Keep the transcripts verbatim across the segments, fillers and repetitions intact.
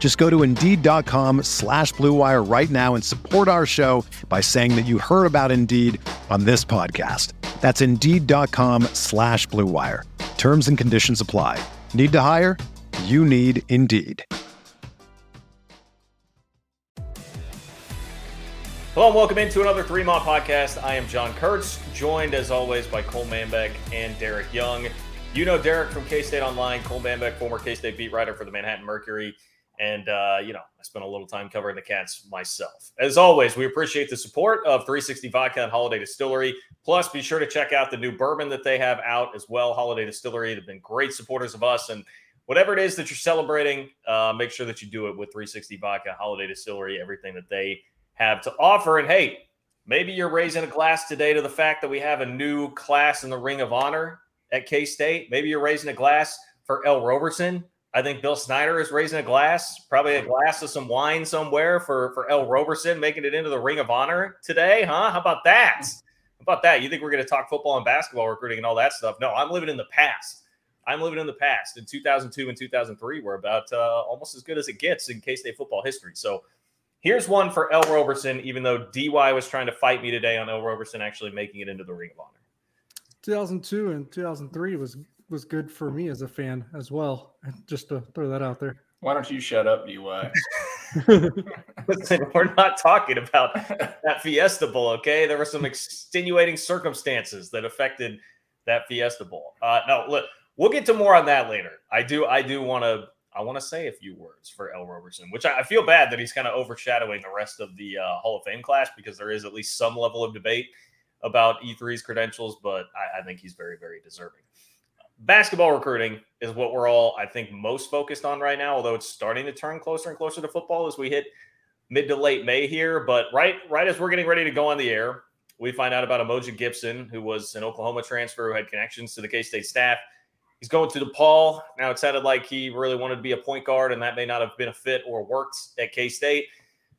Just go to Indeed.com slash Blue Wire right now and support our show by saying that you heard about Indeed on this podcast. That's Indeed.com slash Blue Wire. Terms and conditions apply. Need to hire? You need Indeed. Hello and welcome into another Three Mile Podcast. I am John Kurtz, joined as always by Cole Manbeck and Derek Young. You know Derek from K-State Online, Cole Manbeck, former K-State beat writer for the Manhattan Mercury. And, uh, you know, I spent a little time covering the Cats myself. As always, we appreciate the support of three sixty Vodka and Holiday Distillery. Plus, be sure to check out the new bourbon that they have out as well, Holiday Distillery. They've been great supporters of us. And whatever it is that you're celebrating, uh, make sure that you do it with three sixty Vodka, Holiday Distillery, everything that they have to offer. And, hey, maybe you're raising a glass today to the fact that we have a new class in the Ring of Honor at K-State. Maybe you're raising a glass for Ell Roberson. I think Bill Snyder is raising a glass, probably a glass of some wine somewhere for, for Ell Roberson, making it into the Ring of Honor today, huh? How about that? How about that? You think we're going to talk football and basketball recruiting and all that stuff? No, I'm living in the past. I'm living in the past. In two thousand two and two thousand three, we're about uh, almost as good as it gets in K-State football history. So here's one for Ell Roberson, even though D Y was trying to fight me today on Ell Roberson actually making it into the Ring of Honor. two thousand two and two thousand three was was good for me as a fan as well. Just to throw that out there. Why don't you shut up, D Y? Listen, we're not talking about that Fiesta Bowl, okay? There were some extenuating circumstances that affected that Fiesta Bowl. Uh, no, look, we'll get to more on that later. I do, I do want to, I want to say a few words for Ell Roberson, which I, I feel bad that he's kind of overshadowing the rest of the uh, Hall of Fame class because there is at least some level of debate about E three's credentials, but I, I think he's very, very deserving. Basketball recruiting is what we're all, I think, most focused on right now, although it's starting to turn closer and closer to football as we hit mid to late May here. But right right as we're getting ready to go on the air, we find out about Emoja Gibson, who was an Oklahoma transfer who had connections to the K-State staff. He's going to DePaul. Now, it sounded like he really wanted to be a point guard, and that may not have been a fit or worked at K-State.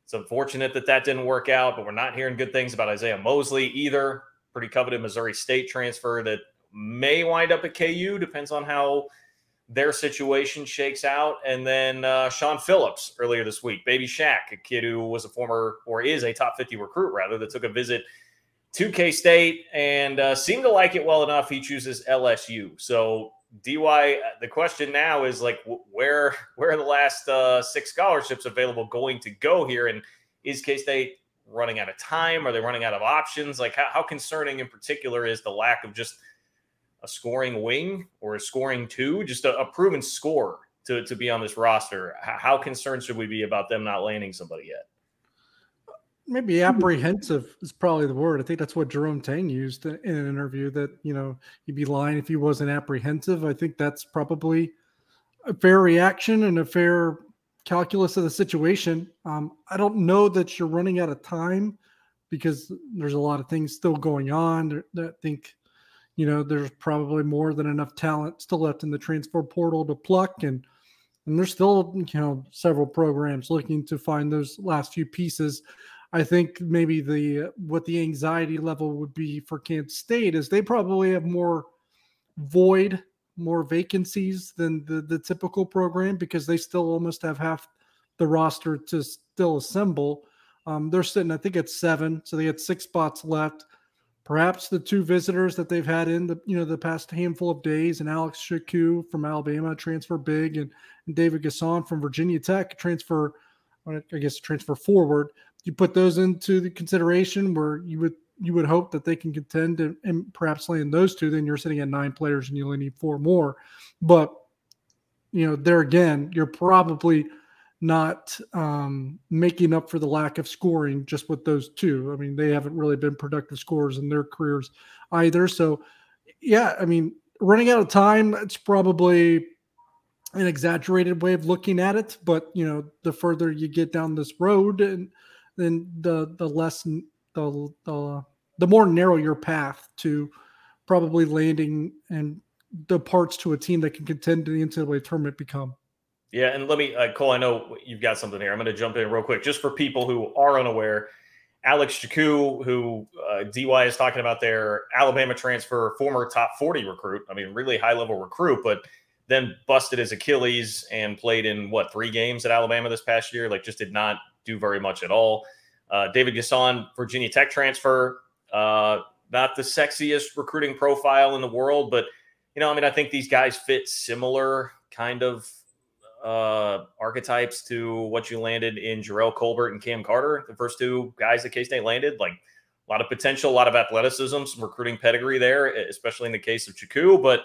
It's unfortunate that that didn't work out, but we're not hearing good things about Isaiah Mosley either. Pretty coveted Missouri State transfer that may wind up at K U, depends on how their situation shakes out. And then uh, Sean Phillips earlier this week, Baby Shaq, a kid who was a former or is a top fifty recruit, rather, that took a visit to K-State and uh, seemed to like it well enough. He chooses L S U. So, D Y, the question now is, like, where, where are the last uh, six scholarships available going to go here? And is K-State running out of time? Are they running out of options? Like, how, how concerning in particular is the lack of just – a scoring wing or a scoring two, just a, a proven scorer to, to be on this roster? How concerned should we be about them not landing somebody yet? Maybe apprehensive is probably the word. I think that's what Jerome Tang used in an interview, that, you know, he'd be lying if he wasn't apprehensive. I think that's probably a fair reaction and a fair calculus of the situation. Um, I don't know that you're running out of time because there's a lot of things still going on that I think, you know, there's probably more than enough talent still left in the transfer portal to pluck. And, and there's still, you know, several programs looking to find those last few pieces. I think maybe the, what the anxiety level would be for Kansas State is they probably have more void, more vacancies than the, the typical program because they still almost have half the roster to still assemble. Um, they're sitting, I think, at seven. So they had six spots left. Perhaps the two visitors that they've had in the, you know, the past handful of days, and Alex Shakou from Alabama, transfer big, and, and David Gasson from Virginia Tech, transfer, I guess transfer forward. You put those into the consideration where you would you would hope that they can contend and, and perhaps land those two, then you're sitting at nine players and you only need four more. But, you know, there again, you're probably not um, making up for the lack of scoring just with those two. I mean, they haven't really been productive scorers in their careers either. So, yeah, I mean, running out of time, it's probably an exaggerated way of looking at it. But, you know, the further you get down this road, and then the the less – The, the the more narrow your path to probably landing and the parts to a team that can contend in the N C double A tournament become. Yeah, and let me, uh, Cole, I know you've got something here. I'm going to jump in real quick. Just for people who are unaware, Alex Shakou, who uh, D Y is talking about there, Alabama transfer, former top forty recruit. I mean, really high-level recruit, but then busted his Achilles and played in, what, three games at Alabama this past year? Like, just did not do very much at all. Uh, David Gasson, Virginia Tech transfer, uh, not the sexiest recruiting profile in the world, but, you know, I mean, I think these guys fit similar kind of uh, archetypes to what you landed in Jarrell Colbert and Cam Carter, the first two guys that K-State landed. Like, a lot of potential, a lot of athleticism, some recruiting pedigree there, especially in the case of Shakou, but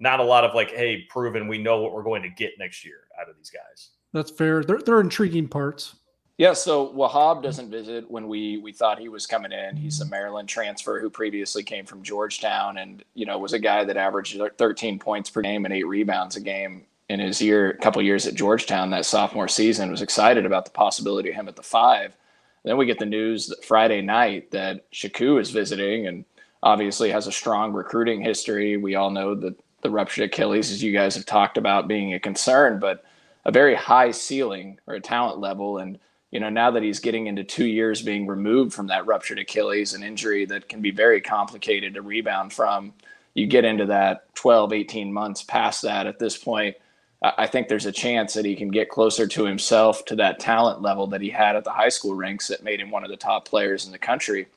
not a lot of like, hey, proven we know what we're going to get next year out of these guys. That's fair. They're, they're intriguing parts. Yeah, so Wahab doesn't visit when we we thought he was coming in. He's a Maryland transfer who previously came from Georgetown and, you know, was a guy that averaged thirteen points per game and eight rebounds a game in his year, a couple years at Georgetown that sophomore season. Was excited about the possibility of him at the five. Then we get the news Friday night that Shakou is visiting and obviously has a strong recruiting history. We all know that the ruptured Achilles, as you guys have talked about, being a concern, but a very high ceiling or a talent level. And you know, now that he's getting into two years being removed from that ruptured Achilles, an injury that can be very complicated to rebound from, you get into that twelve, eighteen months past that at this point, I think there's a chance that he can get closer to himself, to that talent level that he had at the high school ranks that made him one of the top players in the country.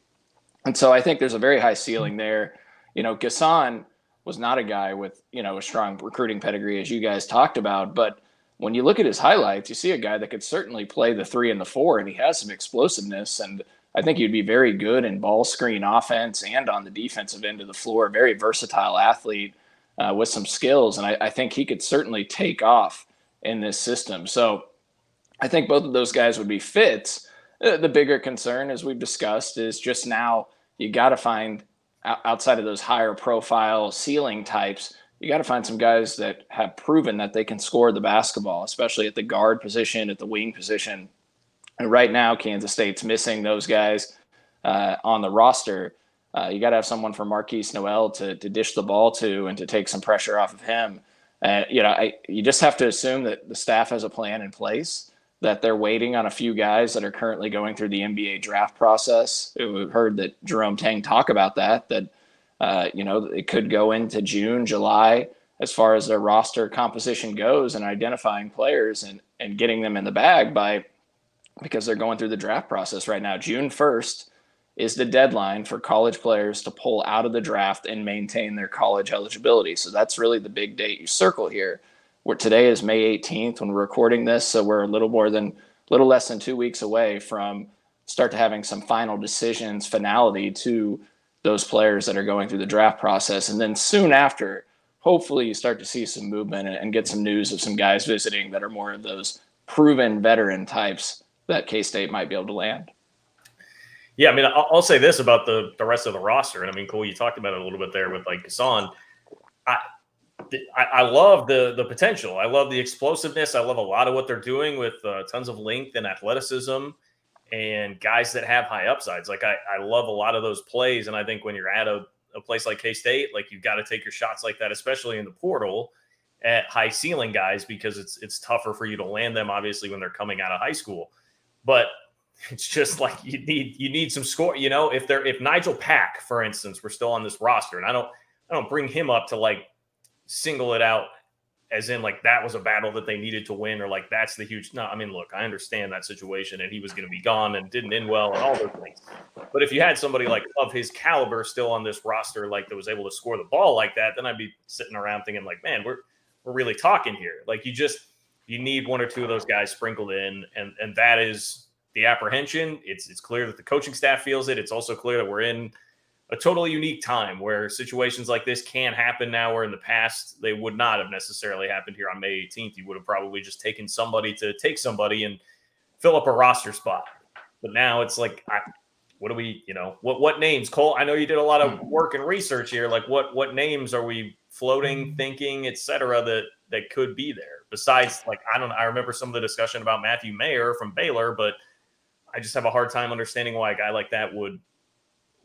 And so I think there's a very high ceiling there. You know, Gasson was not a guy with, you know, a strong recruiting pedigree, as you guys talked about, but when you look at his highlights, you see a guy that could certainly play the three and the four, and he has some explosiveness. And I think he'd be very good in ball screen offense and on the defensive end of the floor, very versatile athlete uh, with some skills. And I, I think he could certainly take off in this system. So I think both of those guys would be fits. The bigger concern, as we've discussed, is just now you got to find, outside of those higher profile ceiling types, you got to find some guys that have proven that they can score the basketball, especially at the guard position, at the wing position. And right now, Kansas State's missing those guys uh, on the roster. Uh, you got to have someone for Markquis Nowell to, to dish the ball to and to take some pressure off of him. Uh, you know, I, you just have to assume that the staff has a plan in place, that they're waiting on a few guys that are currently going through the N B A draft process. We've heard that Jerome Tang talk about that, that Uh, you know, it could go into June, July, as far as their roster composition goes and identifying players and, and getting them in the bag by, because they're going through the draft process right now. June first is the deadline for college players to pull out of the draft and maintain their college eligibility. So that's really the big date you circle here, where today is May eighteenth when we're recording this. So we're a little more than little less than two weeks away from start to having some final decisions, finality to those players that are going through the draft process. And then soon after, hopefully you start to see some movement and get some news of some guys visiting that are more of those proven veteran types that K-State might be able to land. Yeah, I mean, I'll, I'll say this about the the rest of the roster. And I mean, Cole, you talked about it a little bit there with like Gasson. I, I I love the the potential. I love the explosiveness. I love a lot of what they're doing with uh, tons of length and athleticism and guys that have high upsides. Like I, I love a lot of those plays. And I think when you're at a, a place like K-State, like you've got to take your shots like that, especially in the portal at high ceiling guys, because it's, it's tougher for you to land them obviously when they're coming out of high school, but it's just like, you need, you need some score, you know, if they're, if Nigel Pack, for instance, we're still on this roster and I don't, I don't bring him up to like single it out as in like that was a battle that they needed to win or like that's the huge – no, I mean, look, I understand that situation and he was going to be gone and didn't end well and all those things. But if you had somebody like of his caliber still on this roster like that was able to score the ball like that, then I'd be sitting around thinking like, man, we're we're really talking here. Like you just – you need one or two of those guys sprinkled in, and and that is the apprehension. It's it's clear that the coaching staff feels it. It's also clear that we're in a totally unique time where situations like this can happen now, where in the past they would not have necessarily happened here on May eighteenth. You would have probably just taken somebody to take somebody and fill up a roster spot. But now it's like, I, what do we, you know, what what names? Cole, I know you did a lot of work and research here. Like what what names are we floating, thinking, et cetera, that, that could be there? Besides, like, I don't I remember some of the discussion about Matthew Mayer from Baylor, but I just have a hard time understanding why a guy like that would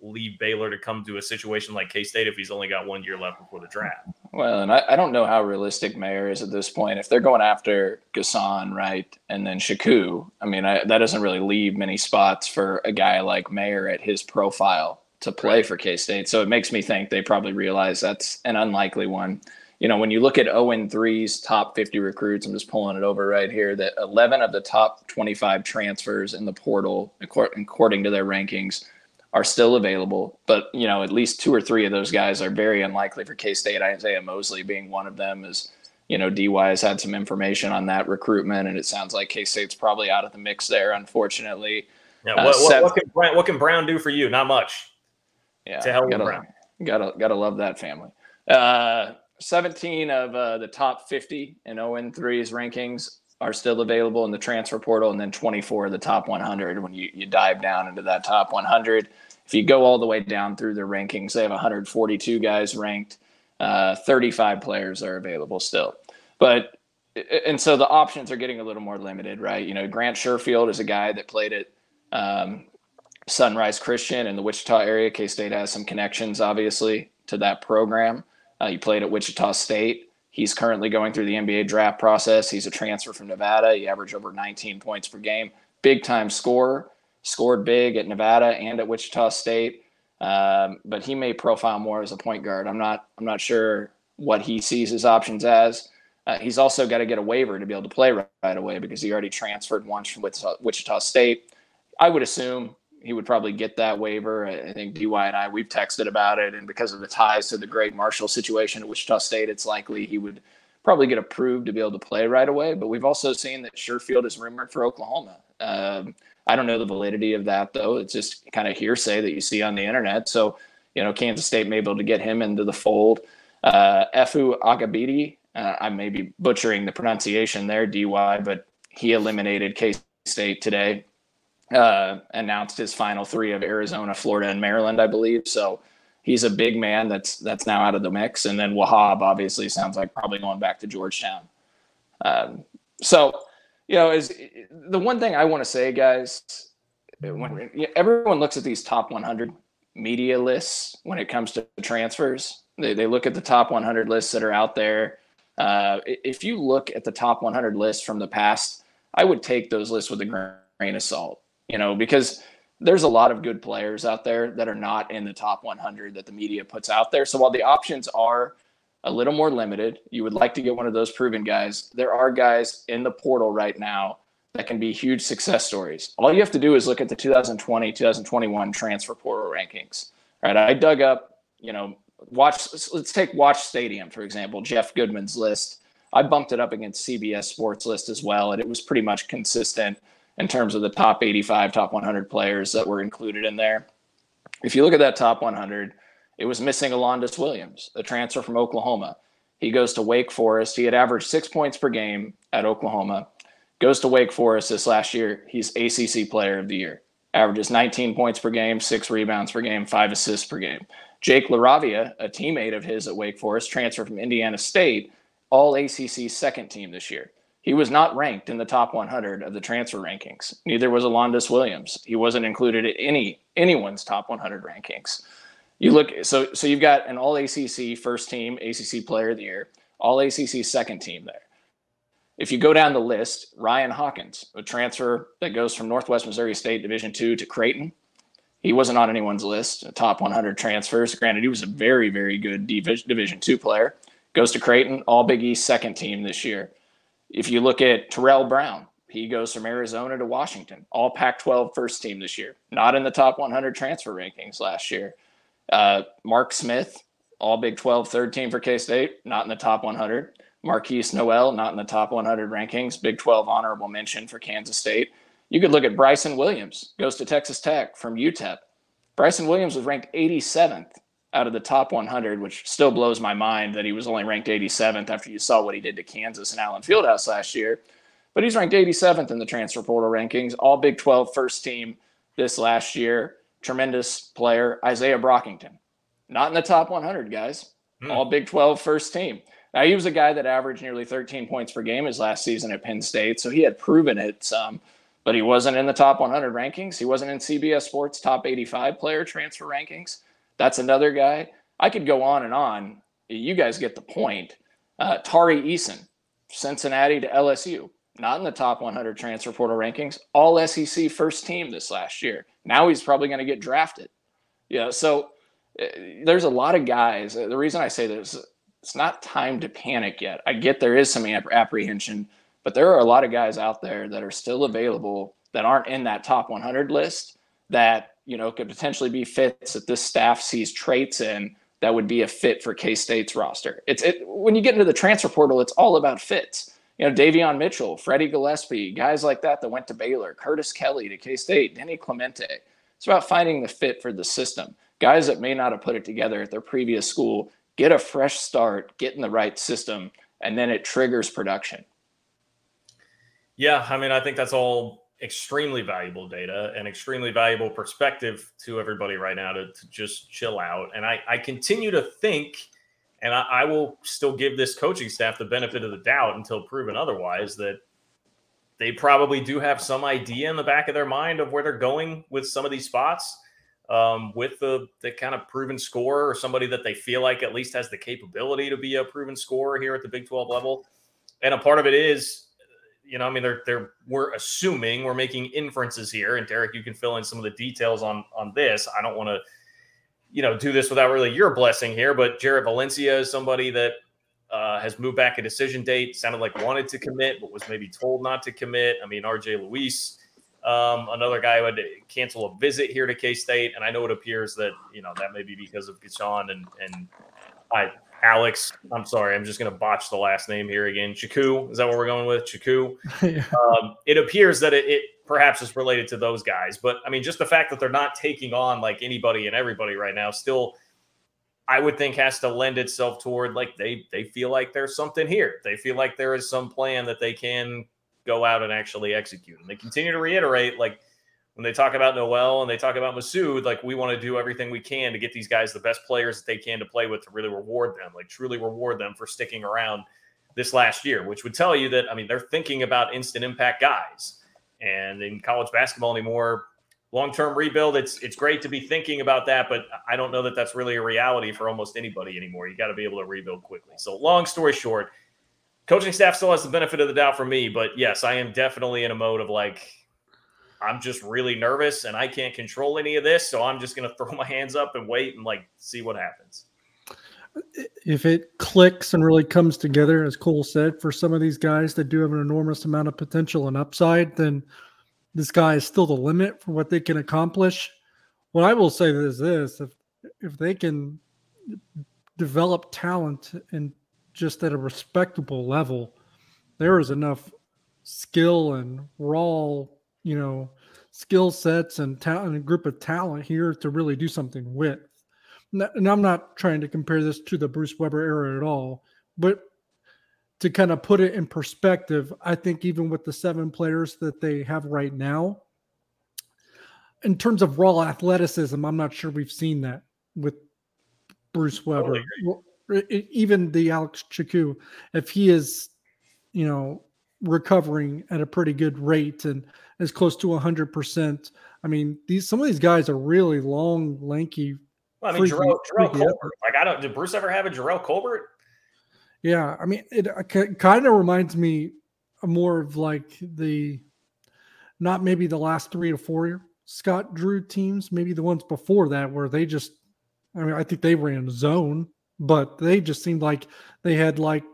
leave Baylor to come to a situation like K-State if he's only got one year left before the draft. Well, and I, I don't know how realistic Mayer is at this point. If they're going after Gasson, right, and then Shakou, I mean, I, that doesn't really leave many spots for a guy like Mayer at his profile to play right for K-State. So it makes me think they probably realize that's an unlikely one. You know, when you look at oh and three's top fifty recruits, I'm just pulling it over right here, that eleven of the top twenty-five transfers in the portal, according to their rankings, are still available. But, you know, at least two or three of those guys are very unlikely for K-State. Isaiah Mosley being one of them is, you know, D Y has had some information on that recruitment, and it sounds like K-State's probably out of the mix there, unfortunately. Yeah, what, uh, what, what, can Brown, what can Brown do for you? Not much. Yeah, to hell with Brown. Gotta, gotta love that family. Uh, seventeen of uh, the top fifty in oh and three's rankings are still available in the transfer portal, and then twenty-four of the top one hundred when you, you dive down into that top one hundred. If you go all the way down through their rankings, they have one hundred forty-two guys ranked. Uh, thirty-five players are available still. But and so the options are getting a little more limited, right? You know, Grant Sherfield is a guy that played at um, Sunrise Christian in the Wichita area. K-State has some connections, obviously, to that program. Uh, he played at Wichita State. He's currently going through the N B A draft process. He's a transfer from Nevada. He averaged over nineteen points per game. Big-time scorer. Scored big at Nevada and at Wichita State, um, but he may profile more as a point guard. I'm not I'm not sure what he sees his options as. Uh, he's also got to get a waiver to be able to play right, right away because he already transferred once from Wichita State. I would assume he would probably get that waiver. I think D Y and I, we've texted about it, and because of the ties to the Greg Marshall situation at Wichita State, it's likely he would probably get approved to be able to play right away. But we've also seen that Sherfield is rumored for Oklahoma. Um, I don't know the validity of that, though. It's just kind of hearsay that you see on the internet. So, you know, Kansas State may be able to get him into the fold. Uh, Efu Agabidi, uh, I may be butchering the pronunciation there, D Y, but he eliminated K-State today, uh, announced his final three of Arizona, Florida, and Maryland, I believe. So he's a big man that's that's now out of the mix. And then Wahab, obviously, sounds like probably going back to Georgetown. Um, so... You know, is the one thing I want to say, guys, when everyone looks at these top one hundred media lists when it comes to transfers. They they look at the top one hundred lists that are out there. Uh, if you look at the top one hundred lists from the past, I would take those lists with a grain of salt, you know, because there's a lot of good players out there that are not in the top one hundred that the media puts out there. So while the options are a little more limited, you would like to get one of those proven guys, there are guys in the portal right now that can be huge success stories. All you have to do is look at the two thousand twenty, two thousand twenty-one transfer portal rankings. All right, I dug up, you know, watch. Let's take Watch Stadium, for example, Jeff Goodman's list. I bumped it up against C B S Sports list as well, and it was pretty much consistent in terms of the top eighty-five, top one hundred players that were included in there. If you look at that top one hundred, it was missing Alondis Williams, a transfer from Oklahoma. He goes to Wake Forest. He had averaged six points per game at Oklahoma. Goes to Wake Forest this last year. He's A C C Player of the Year. Averages nineteen points per game, six rebounds per game, five assists per game. Jake LaRavia, a teammate of his at Wake Forest, transferred from Indiana State, all A C C second team this year. He was not ranked in the top one hundred of the transfer rankings. Neither was Alondis Williams. He wasn't included in any anyone's top one hundred rankings. You look, so so you've got an all-A C C first team, A C C Player of the Year, all-A C C second team there. If you go down the list, Ryan Hawkins, a transfer that goes from Northwest Missouri State Division two to Creighton. He wasn't on anyone's list, top one hundred transfers. Granted, he was a very, very good Division two player. Goes to Creighton, all Big East second team this year. If you look at Terrell Brown, he goes from Arizona to Washington, all Pac twelve first team this year. Not in the top one hundred transfer rankings last year. Uh, Mark Smith, all Big twelve, third team for K-State, not in the top one hundred. Markquis Nowell, not in the top one hundred rankings, Big twelve honorable mention for Kansas State. You could look at Bryson Williams, goes to Texas Tech from U T E P. Bryson Williams was ranked eighty-seventh out of the top one hundred, which still blows my mind that he was only ranked eighty-seventh after you saw what he did to Kansas and Allen Fieldhouse last year. But he's ranked eighty-seventh in the transfer portal rankings, all Big twelve first team this last year. Tremendous player, Isaiah Brockington. Not in the top one hundred, guys. Mm. All Big twelve first team. Now, he was a guy that averaged nearly thirteen points per game his last season at Penn State, so he had proven it some, but he wasn't in the top one hundred rankings. He wasn't in C B S Sports top eighty-five player transfer rankings. That's another guy. I could go on and on. You guys get the point. Uh, Tari Eason, Cincinnati to L S U. Not in the top one hundred transfer portal rankings. All S E C first team this last year. Now he's probably going to get drafted. Yeah, so uh, there's a lot of guys. The reason I say this, it's not time to panic yet. I get there is some ap- apprehension, but there are a lot of guys out there that are still available that aren't in that top one hundred list that, you know, could potentially be fits that this staff sees traits in that would be a fit for K-State's roster. It's it when you get into the transfer portal, it's all about fits. You know, Davion Mitchell, Freddie Gillespie, guys like that that went to Baylor, Curtis Kelly to K-State, Denny Clemente. It's about finding the fit for the system. Guys that may not have put it together at their previous school, get a fresh start, get in the right system, and then it triggers production. Yeah, I mean, I think that's all extremely valuable data and extremely valuable perspective to everybody right now to, to just chill out. And I, I continue to think, and I, I will still give this coaching staff the benefit of the doubt until proven otherwise, that they probably do have some idea in the back of their mind of where they're going with some of these spots, um, with the, the kind of proven scorer or somebody that they feel like at least has the capability to be a proven scorer here at the Big twelve level. And a part of it is, you know, I mean, they're, they're, we're assuming, we're making inferences here. And Derek, you can fill in some of the details on, on this. I don't want to, you know, do this without really your blessing here, but Jared Valencia is somebody that uh, has moved back a decision date, sounded like wanted to commit, but was maybe told not to commit. I mean, R J Luis, um, another guy who had to cancel a visit here to K-State. And I know it appears that, you know, that may be because of Gasson and, and I, Alex, I'm sorry, I'm just going to botch the last name here again. Shakou, is that what we're going with? Shakou. Yeah. Um, it appears that it, it perhaps is related to those guys. But, I mean, just the fact that they're not taking on, like, anybody and everybody right now still, I would think, has to lend itself toward, like, they they feel like there's something here. They feel like there is some plan that they can go out and actually execute. And they continue to reiterate, like, when they talk about Noel and they talk about Masood, like, we want to do everything we can to get these guys the best players that they can to play with, to really reward them, like truly reward them for sticking around this last year, which would tell you that, I mean, they're thinking about instant impact guys. And in college basketball anymore, long-term rebuild, it's it's great to be thinking about that, but I don't know that that's really a reality for almost anybody anymore. You got to be able to rebuild quickly. So long story short, coaching staff still has the benefit of the doubt for me, but yes, I am definitely in a mode of like, I'm just really nervous and I can't control any of this. So I'm just going to throw my hands up and wait and like see what happens. If it clicks and really comes together, as Cole said, for some of these guys that do have an enormous amount of potential and upside, then this guy is still the limit for what they can accomplish. What I will say is this, if, if they can develop talent and just at a respectable level, there is enough skill and raw, you know, skill sets and talent and a group of talent here to really do something with. And I'm not trying to compare this to the Bruce Weber era at all, but to kind of put it in perspective, I think even with the seven players that they have right now, in terms of raw athleticism, I'm not sure we've seen that with Bruce Weber. Oh, even the Alex Shakou, if he is, you know, recovering at a pretty good rate and as close to one hundred percent. I mean, these some of these guys are really long, lanky. Well, I mean, Jarrell, Jarrell Colbert. Like, I don't. Did Bruce ever have a Jarrell Colbert? Yeah, I mean, it, it kind of reminds me more of like the not maybe the last three to four year Scott Drew teams, maybe the ones before that where they just. I mean, I think they ran zone, but they just seemed like they had like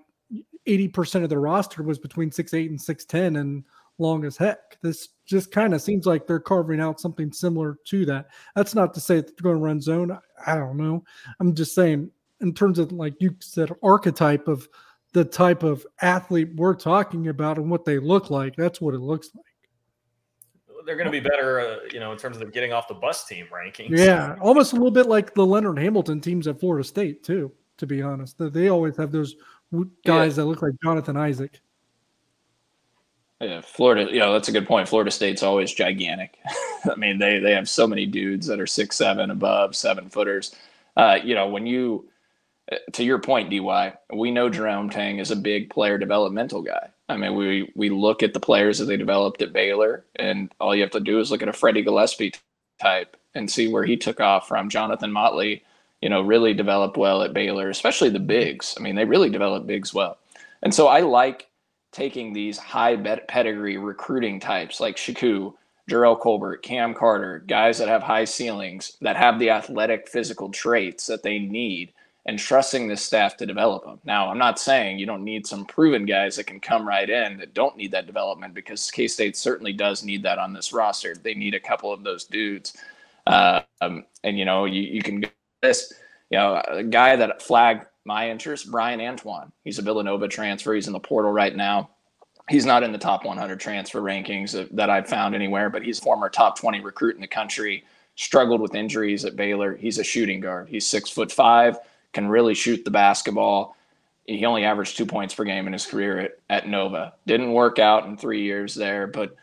eighty percent of the roster was between six eight and six ten and long as heck. This just kind of seems like they're carving out something similar to that. That's not to say that they're going to run zone. I don't know. I'm just saying in terms of, like you said, archetype of the type of athlete we're talking about and what they look like, that's what it looks like. they're going to be better, uh, you know, in terms of the getting off the bus team rankings. Yeah, almost a little bit like the Leonard Hamilton teams at Florida State too. To be honest, they always have those guys yeah. that look like Jonathan Isaac. Yeah, Florida. You know, that's a good point. Florida State's always gigantic. I mean, they they have so many dudes that are six seven above, seven footers. Uh, you know, when you to your point, D Y, we know Jerome Tang is a big player developmental guy. I mean, we we look at the players that they developed at Baylor, and all you have to do is look at a Freddie Gillespie type and see where he took off from. Jonathan Motley, you know, really developed well at Baylor, especially the bigs. I mean, they really developed bigs well. And so I like taking these high pedigree recruiting types like Shakou, Jarrell Colbert, Cam Carter, guys that have high ceilings, that have the athletic physical traits that they need, and trusting this staff to develop them. Now, I'm not saying you don't need some proven guys that can come right in that don't need that development, because K-State certainly does need that on this roster. They need a couple of those dudes. Uh, um, and, you know, you, you can go this, you know, a guy that flagged my interest, Brian Antoine. He's a Villanova transfer. He's in the portal right now. He's not in the top one hundred transfer rankings that, that I've found anywhere, but he's a former top twenty recruit in the country, struggled with injuries at Baylor. He's a shooting guard. He's six foot five, can really shoot the basketball. He only averaged two points per game in his career at, at Nova. Didn't work out in three years there, but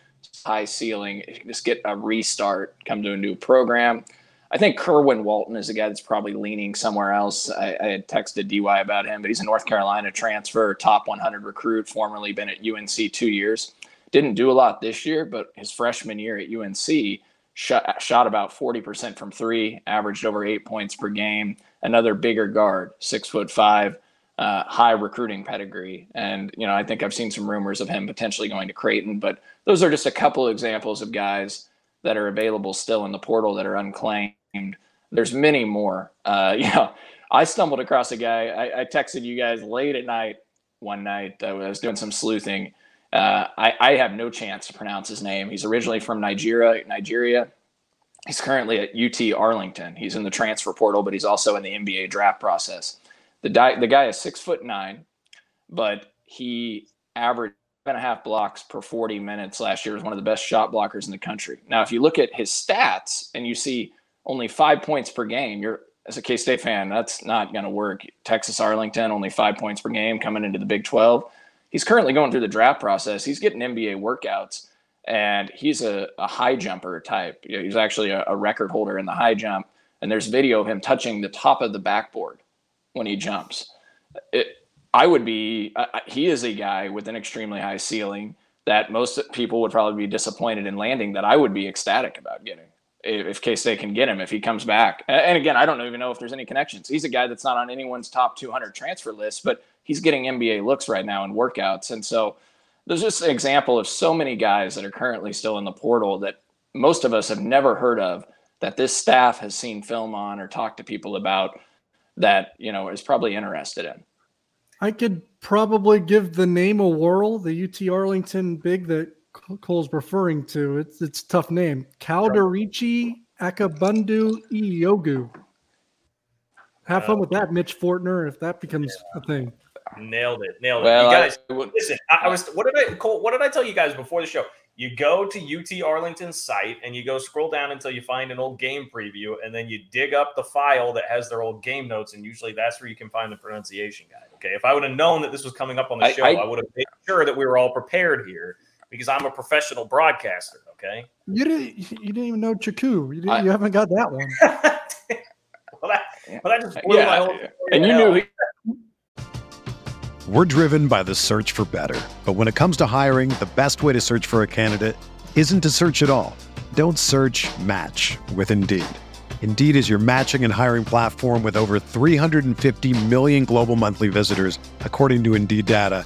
high ceiling. If you just get a restart, come to a new program. I think Kerwin Walton is a guy that's probably leaning somewhere else. I, I had texted D Y about him, but he's a North Carolina transfer, top one hundred recruit, formerly been at U N C two years. Didn't do a lot this year, but his freshman year at U N C, shot, shot about forty percent from three, averaged over eight points per game. Another bigger guard, six foot five, uh, high recruiting pedigree. And, you know, I think I've seen some rumors of him potentially going to Creighton, but those are just a couple of examples of guys that are available still in the portal that are unclaimed. There's many more. Uh, you know, I stumbled across a guy. I, I texted you guys late at night one night. I was doing some sleuthing. Uh, I, I have no chance to pronounce his name. He's originally from Nigeria, Nigeria. He's currently at U T Arlington. He's in the transfer portal, but he's also in the N B A draft process. The, di- the guy is six foot nine, but he averaged seven and a half blocks per forty minutes last year. He was one of the best shot blockers in the country. Now, if you look at his stats and you see only five points per game, you're as a K-State fan, that's not going to work. Texas Arlington, only five points per game coming into the Big twelve. He's currently going through the draft process. He's getting N B A workouts. And he's a, a high jumper type. You know, he's actually a, a record holder in the high jump. And there's video of him touching the top of the backboard when he jumps. It, I would be, uh, he is a guy with an extremely high ceiling that most people would probably be disappointed in landing, that I would be ecstatic about getting if, if K-State can get him, if he comes back. And again, I don't even know if there's any connections. He's a guy that's not on anyone's top two hundred transfer list, but he's getting N B A looks right now in workouts. And so, there's just an example of so many guys that are currently still in the portal that most of us have never heard of, that this staff has seen film on or talked to people about, that, you know, is probably interested in. I could probably give the name a whirl, the U T Arlington big that Cole's referring to. It's it's a tough name. Calderici Akabundu Iyogu. Have fun with that, Mitch Fortner, if that becomes yeah. a thing. Nailed it, nailed it. Well, you guys, I, listen, I, I was. What did I, Cole, what did I tell you guys before the show? You go to U T Arlington's site and you go scroll down until you find an old game preview, and then you dig up the file that has their old game notes, and usually that's where you can find the pronunciation guide. Okay, if I would have known that this was coming up on the I, show, I, I would have made sure that we were all prepared here, because I'm a professional broadcaster. Okay, you didn't. You didn't even know Shakou. You, I, you haven't got that one. well, I, well, I just blew yeah, my whole story and you knew. He- We're driven by the search for better. But when it comes to hiring, the best way to search for a candidate isn't to search at all. Don't search, match with Indeed. Indeed is your matching and hiring platform with over three hundred fifty million global monthly visitors, according to Indeed data,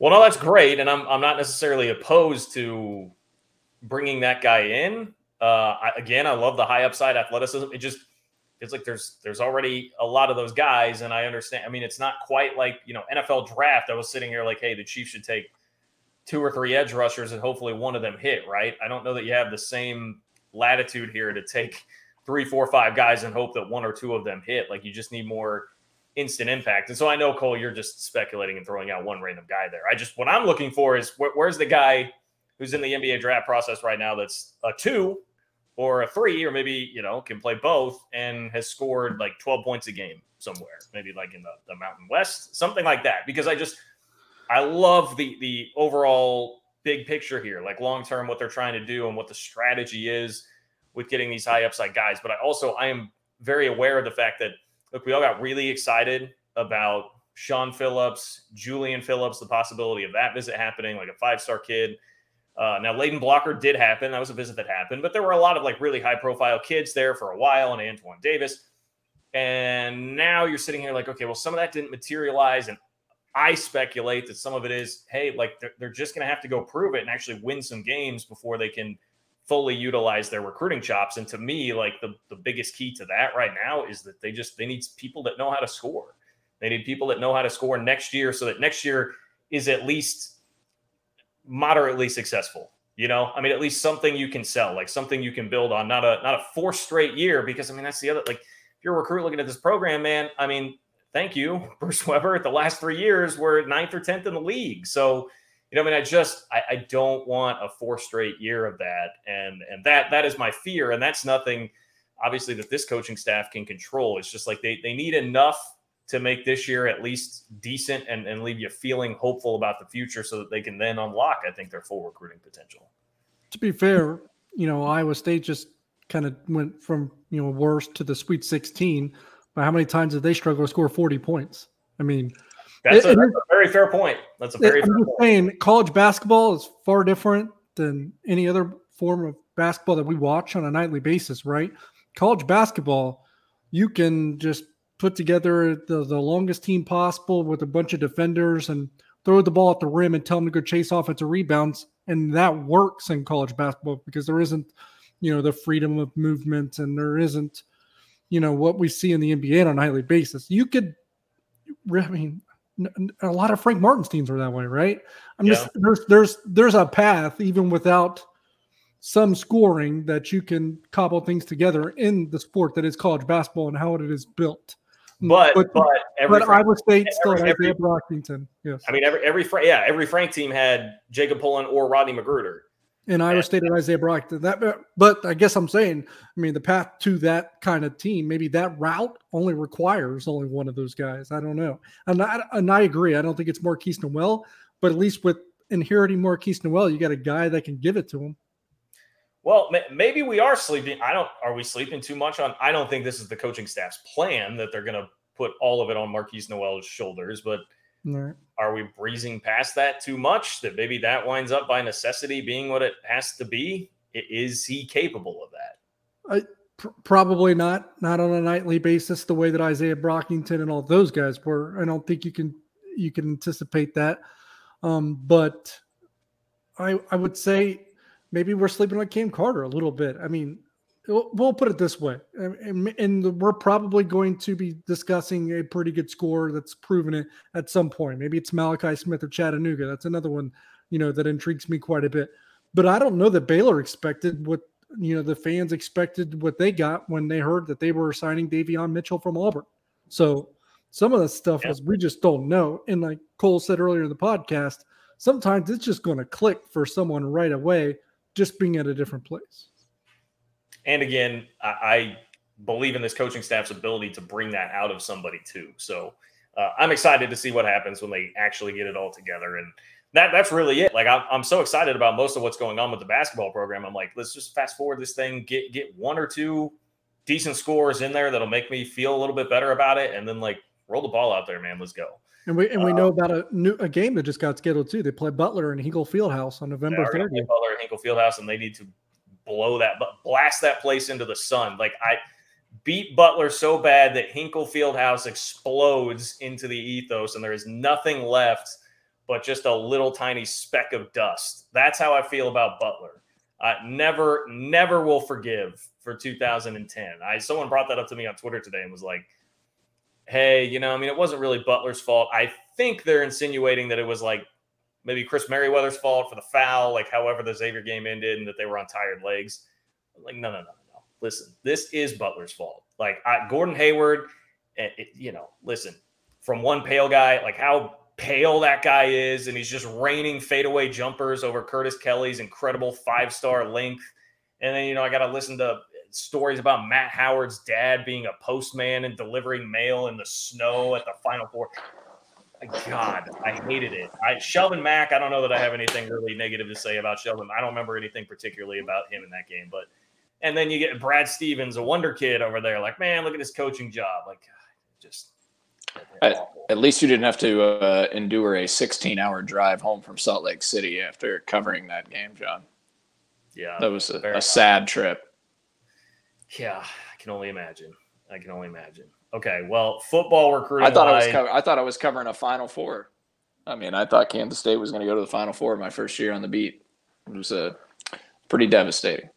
Well, no, that's great, and I'm I'm not necessarily opposed to bringing that guy in. Uh, I, again, I love the high upside athleticism. It just it's like there's there's already a lot of those guys, and I understand. I mean, it's not quite like, you know, N F L draft. I was sitting here like, hey, the Chiefs should take two or three edge rushers, and hopefully one of them hit. Right? I don't know that you have the same latitude here to take three, four, five guys and hope that one or two of them hit. Like, you just need more instant impact. And so I know, Cole, you're just speculating and throwing out one random guy there. I just, what I'm looking for is wh- where's the guy who's in the N B A draft process right now that's a two or a three, or maybe, you know, can play both and has scored like twelve points a game somewhere, maybe like in the, the Mountain West, something like that. Because I just, I love the, the overall big picture here, like long-term what they're trying to do and what the strategy is with getting these high upside guys. But I also, I am very aware of the fact that, look, we all got really excited about Sean Phillips, Julian Phillips, the possibility of that visit happening, like a five-star kid. Uh, now, Leighton Blocker did happen. That was a visit that happened. But there were a lot of, like, really high-profile kids there for a while, and Antoine Davis. And now you're sitting here like, okay, well, some of that didn't materialize. And I speculate that some of it is, hey, like, they're, they're just going to have to go prove it and actually win some games before they can fully utilize their recruiting chops. And to me, like the, the biggest key to that right now is that they just, they need people that know how to score. They need people that know how to score next year so that next year is at least moderately successful. You know, I mean, at least something you can sell, like something you can build on, not a, not a four straight year, because I mean, that's the other, like if you're a recruit looking at this program, man, I mean, thank you, Bruce Weber. The last three years we're ninth or tenth in the league. So, you know, I mean, I just, I, I don't want a four straight year of that. And, and that, that is my fear. And that's nothing, obviously, that this coaching staff can control. It's just like, they, they need enough to make this year at least decent and, and leave you feeling hopeful about the future so that they can then unlock, I think, their full recruiting potential. To be fair, you know, Iowa State just kind of went from, you know, worst to the Sweet sixteen, but how many times did they struggle to score forty points? I mean, That's a, that's a very fair point. That's a very I'm fair just point. Saying college basketball is far different than any other form of basketball that we watch on a nightly basis, right? College basketball, you can just put together the, the longest team possible with a bunch of defenders and throw the ball at the rim and tell them to go chase offensive rebounds. And that works in college basketball because there isn't, you know, the freedom of movement, and there isn't, you know, what we see in the N B A on a nightly basis. You could, I mean, a lot of Frank Martin's teams were that way, right? I'm yeah. just there's there's there's a path even without some scoring that you can cobble things together in the sport that is college basketball and how it is built. But but, but, every but Frank, Iowa State every, still every, Isaiah Brockington. Yes, I mean every every Frank yeah every Frank team had Jacob Pullen or Rodney Magruder. And Iowa and, State and Isaiah Brockington. That, but I guess I'm saying, I mean, the path to that kind of team, maybe that route only requires only one of those guys. I don't know. And I, and I agree. I don't think it's Markquis Nowell, but at least with inheriting Markquis Nowell, you got a guy that can give it to him. Well, maybe we are sleeping. I don't. Are we sleeping too much on? I don't think this is the coaching staff's plan that they're going to put all of it on Markquis Nowell's shoulders, but. Right. Are we breezing past that too much? That maybe that winds up by necessity being what it has to be? Is he capable of that? I, pr- probably not. Not on a nightly basis, the way that Isaiah Brockington and all those guys were. I don't think you can you can anticipate that. Um, but I I would say maybe we're sleeping on Cam Carter a little bit. I mean, we'll, we'll put it this way. And, and we're probably going to be discussing a pretty good scorer that's proven it at some point. Maybe it's Malachi Smith or Chattanooga. That's another one, you know, that intrigues me quite a bit. But I don't know that Baylor expected what, you know, the fans expected what they got when they heard that they were signing Davion Mitchell from Auburn. So some of the stuff yeah. is we just don't know. And like Cole said earlier in the podcast, sometimes it's just going to click for someone right away, just being at a different place. And again, I, I believe in this coaching staff's ability to bring that out of somebody too. So uh, I'm excited to see what happens when they actually get it all together. And that that's really it. Like, I'm, I'm so excited about most of what's going on with the basketball program. I'm like, let's just fast forward this thing, get get one or two decent scores in there that'll make me feel a little bit better about it, and then like roll the ball out there, man. Let's go. And we and we um, know about a new a game that just got scheduled too. They play Butler and Hinkle Fieldhouse on November thirtieth. Butler and Hinkle Fieldhouse, and they need to blow that, blast that place into the sun. Like, I beat Butler so bad that Hinkle Fieldhouse explodes into the ethos, and there is nothing left but just a little tiny speck of dust. That's how I feel about Butler. Uh, never, never will forgive for two thousand ten. I someone brought that up to me on Twitter today and was like, hey, you know, I mean, it wasn't really Butler's fault. I think they're insinuating that it was like maybe Chris Merriweather's fault for the foul, like however the Xavier game ended and that they were on tired legs. I'm like, no, no, no, no. Listen, this is Butler's fault. Like I, Gordon Hayward, it, it, you know, listen, from one pale guy, like how pale that guy is, and he's just raining fadeaway jumpers over Curtis Kelly's incredible five-star length. And then, you know, I got to listen to stories about Matt Howard's dad being a postman and delivering mail in the snow at the Final Four. God, I hated it. I, Shelvin Mack, I don't know that I have anything really negative to say about Shelvin. I don't remember anything particularly about him in that game. But and then you get Brad Stevens, a wonder kid over there, like, man, look at his coaching job. Like, just – At, at least you didn't have to uh, endure a sixteen-hour drive home from Salt Lake City after covering that game, John. Yeah. That was a, a sad trip. Yeah, I can only imagine. I can only imagine. Okay, well, football recruiting. I thought I was co- I thought I was covering a Final Four. I mean, I thought Kansas State was going to go to the Final Four my first year on the beat. It was uh, pretty devastating.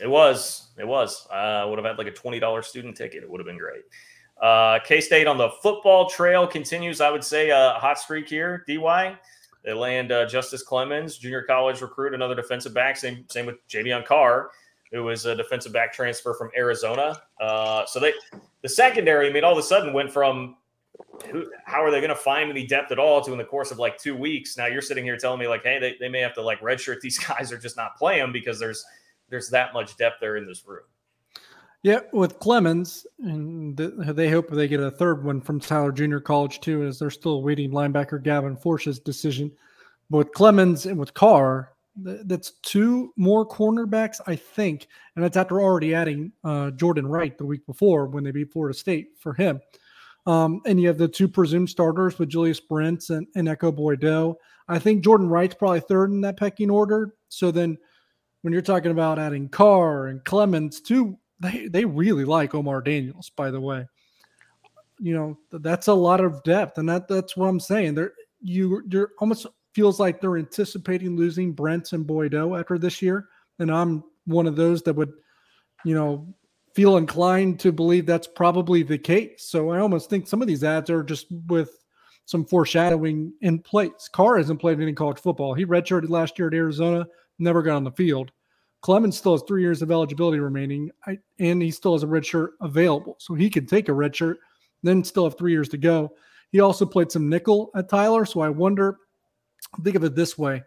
It was. It was. I uh, would have had like a twenty dollars student ticket. It would have been great. Uh, K-State on the football trail continues, I would say, a hot streak here, D Y. They land uh, Justice Clemens, junior college recruit, another defensive back. Same same with Javion Carr, who was a defensive back transfer from Arizona. Uh, so they the secondary, I mean, all of a sudden went from who, how are they going to find any depth at all to in the course of like two weeks. Now you're sitting here telling me like, hey, they, they may have to like redshirt these guys or just not play them because there's there's that much depth there in this room. Yeah, with Clemens, and they hope they get a third one from Tyler Junior College, too, as they're still awaiting linebacker Gavin Forsh's decision. But with Clemens and with Carr, that's two more cornerbacks, I think, and that's after already adding uh, Jordan Wright the week before when they beat Florida State for him. Um, and you have the two presumed starters with Julius Brents and, and Echo Boydo. I think Jordan Wright's probably third in that pecking order. So then when you're talking about adding Carr and Clemens, too, They they really like Omar Daniels, by the way. You know, that's a lot of depth, and that that's what I'm saying. They're you you're almost feels like they're anticipating losing Brent and Boydo after this year, and I'm one of those that would, you know, feel inclined to believe that's probably the case. So I almost think some of these ads are just with some foreshadowing in place. Carr hasn't played any college football. He redshirted last year at Arizona, never got on the field. Clemens still has three years of eligibility remaining, and he still has a red shirt available. So he can take a red shirt, then still have three years to go. He also played some nickel at Tyler, so I wonder, think of it this way.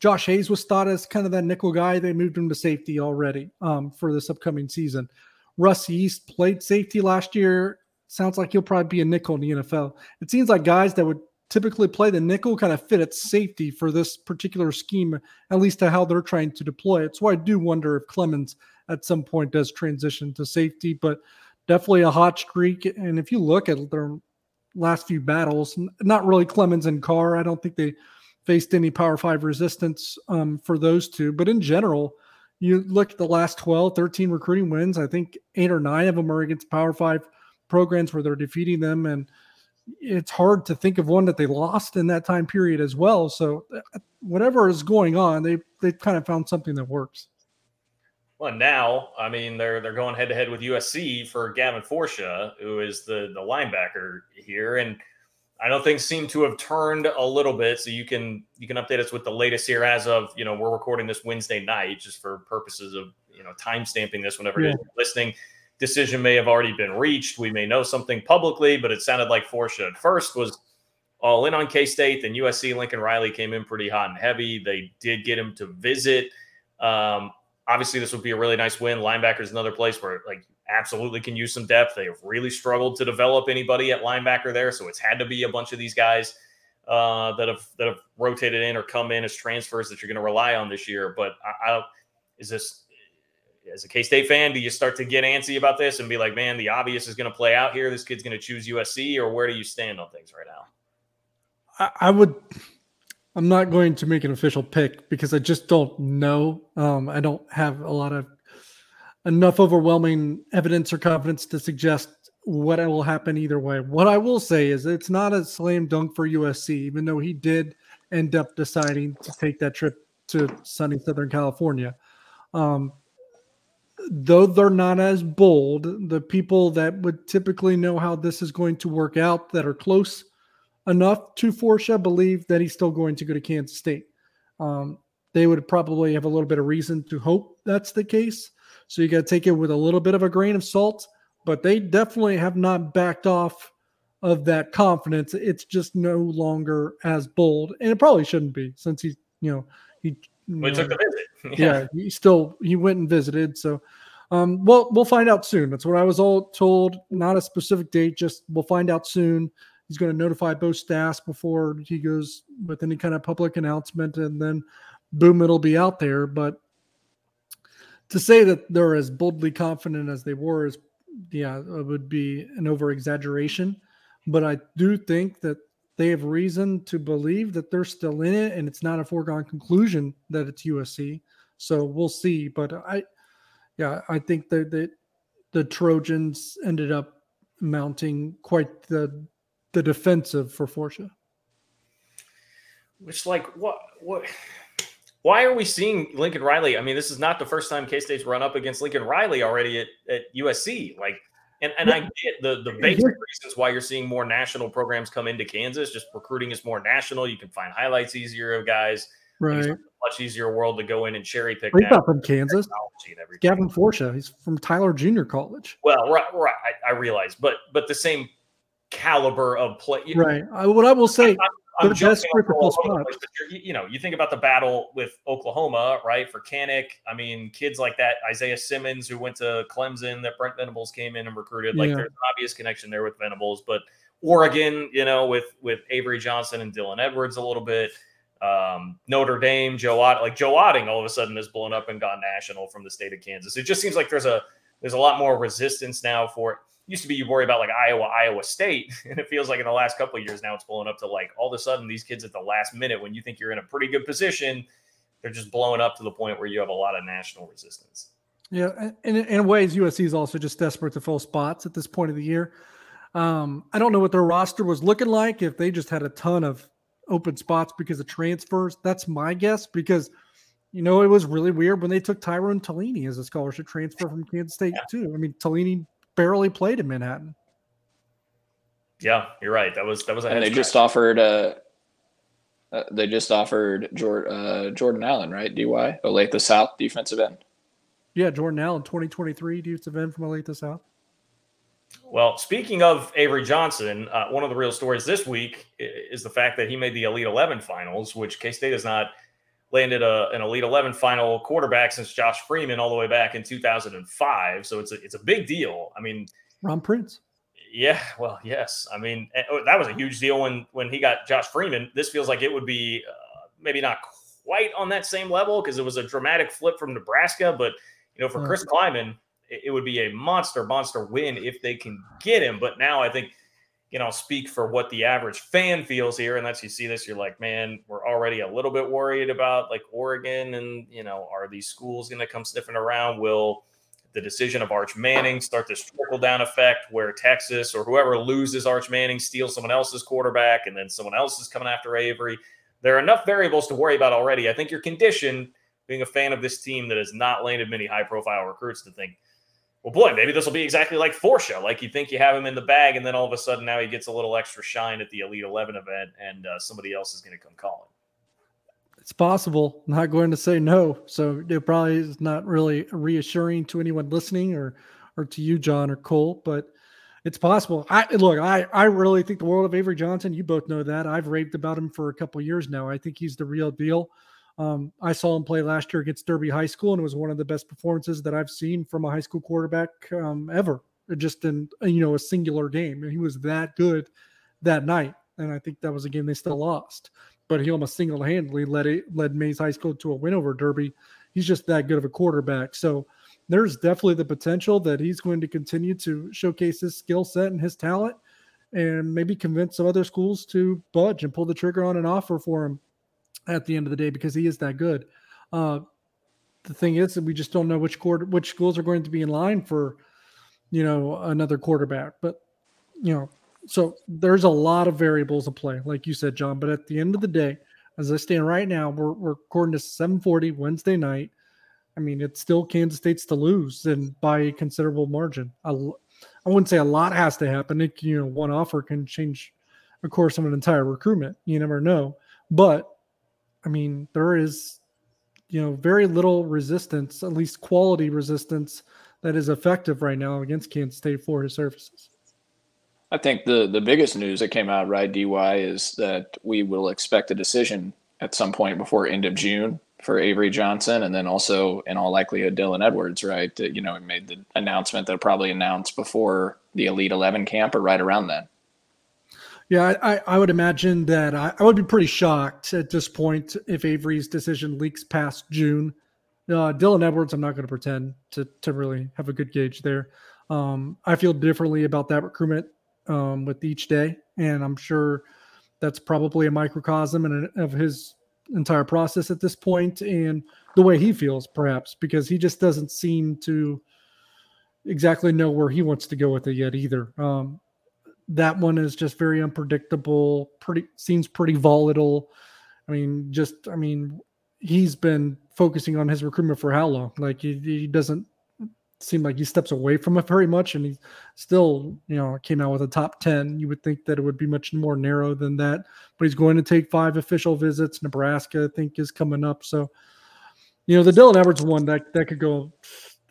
Josh Hayes was thought as kind of that nickel guy. They moved him to safety already um, for this upcoming season. Russ Yeast played safety last year. Sounds like he'll probably be a nickel in the N F L. It seems like guys that would typically play the nickel kind of fit at safety for this particular scheme, at least to how they're trying to deploy it. So I do wonder if Clemens at some point does transition to safety, but definitely a hot streak. And if you look at their last few battles, not really Clemens and Carr. I don't think they faced any Power Five resistance um, for those two, but in general, you look at the last twelve, thirteen recruiting wins. I think eight or nine of them are against Power Five programs where they're defeating them. And it's hard to think of one that they lost in that time period as well. So whatever is going on, they they kind of found something that works. Well, now, I mean, they're they're going head to head with U S C for Gavin Forsha, who is the the linebacker here. And I know things seem to have turned a little bit, so you can you can update us with the latest here as of, you know, we're recording this Wednesday night, just for purposes of, you know, time stamping this whenever yeah. it is listening. Decision may have already been reached. We may know something publicly, but it sounded like Forsha at first was all in on K-State. Then U S C, Lincoln Riley came in pretty hot and heavy. They did get him to visit. Um, obviously, this would be a really nice win. Linebacker is another place where, like, absolutely can use some depth. They've really struggled to develop anybody at linebacker there, so it's had to be a bunch of these guys uh, that have that have rotated in or come in as transfers that you're going to rely on this year. But I, I, is this as a K-State fan? Do you start to get antsy about this and be like, man, the obvious is going to play out here? This kid's going to choose U S C, or where do you stand on things right now? I, I would. I'm not going to make an official pick because I just don't know. Um, I don't have a lot of. Enough overwhelming evidence or confidence to suggest what will happen either way. What I will say is it's not a slam dunk for U S C, even though he did end up deciding to take that trip to sunny Southern California. Um, though they're not as bold, the people that would typically know how this is going to work out that are close enough to Forsha believe that he's still going to go to Kansas State. Um, they would probably have a little bit of reason to hope that's the case. So you got to take it with a little bit of a grain of salt, but they definitely have not backed off of that confidence. It's just no longer as bold, and it probably shouldn't be since he, you know, he, you well, he know, took the visit. Yeah. yeah, he still he went and visited. So, um, well, we'll find out soon. That's what I was all told. Not a specific date, just we'll find out soon. He's going to notify both staffs before he goes with any kind of public announcement, and then boom, it'll be out there. But to say that they're as boldly confident as they were is, yeah, it would be an over-exaggeration. But I do think that they have reason to believe that they're still in it, and it's not a foregone conclusion that it's U S C. So we'll see. But I, yeah, I think that the, the Trojans ended up mounting quite the the defensive for Forsha. Which, like, what what? Why are we seeing Lincoln Riley? I mean, this is not the first time K-State's run up against Lincoln Riley already at, at U S C. Like, and, and I get the, the basic reasons why you're seeing more national programs come into Kansas. Just recruiting is more national. You can find highlights easier of guys. Right. It's a much easier world to go in and cherry pick. He's not from Kansas. Gavin Forsha, he's from Tyler Junior College. Well, right, right. I, I realize, but but the same caliber of play. Right. I, what I will say. I, I, I'm just you know, you think about the battle with Oklahoma, right? For Canick. I mean, kids like that, Isaiah Simmons, who went to Clemson, that Brent Venables came in and recruited. Like, yeah. There's an obvious connection there with Venables, but Oregon, you know, with with Avery Johnson and Dylan Edwards a little bit. Um, Notre Dame, Joe Ott, like Joe Otting, all of a sudden has blown up and gone national from the state of Kansas. It just seems like there's a there's a lot more resistance now for it. Used to be you worry about like Iowa, Iowa State, and it feels like in the last couple of years now it's blowing up to like all of a sudden these kids at the last minute when you think you're in a pretty good position, they're just blowing up to the point where you have a lot of national resistance. Yeah, and, and in ways U S C is also just desperate to fill spots at this point of the year. Um, I don't know what their roster was looking like if they just had a ton of open spots because of transfers. That's my guess because, you know, it was really weird when they took Tyrone Tellini as a scholarship transfer from Kansas State yeah. too. I mean, Tellini barely played in Manhattan. Yeah, you're right. That was that was. A and they just offered. Uh, uh, they just offered Jor- uh, Jordan Allen, right? D Y Olathe South defensive end. Yeah, Jordan Allen, twenty twenty-three defensive end from Olathe South. Well, speaking of Avery Johnson, uh, one of the real stories this week is the fact that he made the Elite Eleven finals, which K-State has not landed a, an Elite Eleven final quarterback since Josh Freeman all the way back in two thousand five. So it's a, it's a big deal. I mean, Ron Prince. Yeah. Well, yes. I mean, that was a huge deal when, when he got Josh Freeman. This feels like it would be uh, maybe not quite on that same level because it was a dramatic flip from Nebraska. But, you know, for Chris mm-hmm. Kleiman, it, it would be a monster, monster win if they can get him. But now I think, you know, speak for what the average fan feels here. And that's, you see this, you're like, man, we're already a little bit worried about like Oregon and, you know, are these schools going to come sniffing around? Will the decision of Arch Manning start this trickle down effect where Texas or whoever loses Arch Manning steals someone else's quarterback and then someone else is coming after Avery? There are enough variables to worry about already. I think you're conditioned being a fan of this team that has not landed many high profile recruits to think, well, boy, maybe this will be exactly like Forsha. Like, you think you have him in the bag, and then all of a sudden now he gets a little extra shine at the Elite eleven event, and uh, somebody else is going to come calling. It's possible. I'm not going to say no. So it probably is not really reassuring to anyone listening or or to you, John or Cole, but it's possible. I look, I, I really think the world of Avery Johnson. You both know that. I've raved about him for a couple of years now. I think he's the real deal. Um, I saw him play last year against Derby High School, and it was one of the best performances that I've seen from a high school quarterback um, ever, just in, you know, a singular game. And he was that good that night. And I think that was a game they still lost, but he almost single-handedly led it, led Mays High School to a win over Derby. He's just that good of a quarterback. So there's definitely the potential that he's going to continue to showcase his skill set and his talent and maybe convince some other schools to budge and pull the trigger on an offer for him at the end of the day, because he is that good. Uh, the thing is that we just don't know which quarter, which schools are going to be in line for, you know, another quarterback, but you know, so there's a lot of variables at play, like you said, John, but at the end of the day, as I stand right now, we're, we're recording this seven forty Wednesday night. I mean, it's still Kansas State's to lose, and by a considerable margin. I, I wouldn't say a lot has to happen. It, you know, one offer can change the course of an entire recruitment. You never know. But, I mean, there is, you know, very little resistance, at least quality resistance, that is effective right now against Kansas State for his services. I think the, the biggest news that came out, right, D Y, is that we will expect a decision at some point before end of June for Avery Johnson, and then also in all likelihood Dylan Edwards, right? You know, he made the announcement that probably announced before the Elite eleven camp or right around then. Yeah, I, I would imagine that I, I would be pretty shocked at this point if Avery's decision leaks past June. Uh, Dylan Edwards, I'm not going to pretend to to really have a good gauge there. Um, I feel differently about that recruitment um, with each day, and I'm sure that's probably a microcosm and a, of his entire process at this point and the way he feels, perhaps, because he just doesn't seem to exactly know where he wants to go with it yet either. Um, that one is just very unpredictable, pretty seems pretty volatile. I mean, just, I mean, he's been focusing on his recruitment for how long? Like he, he doesn't seem like he steps away from it very much. And he still, you know, came out with a top ten. You would think that it would be much more narrow than that, but he's going to take five official visits. Nebraska, I think, is coming up. So, you know, the Dylan Edwards one that, that could go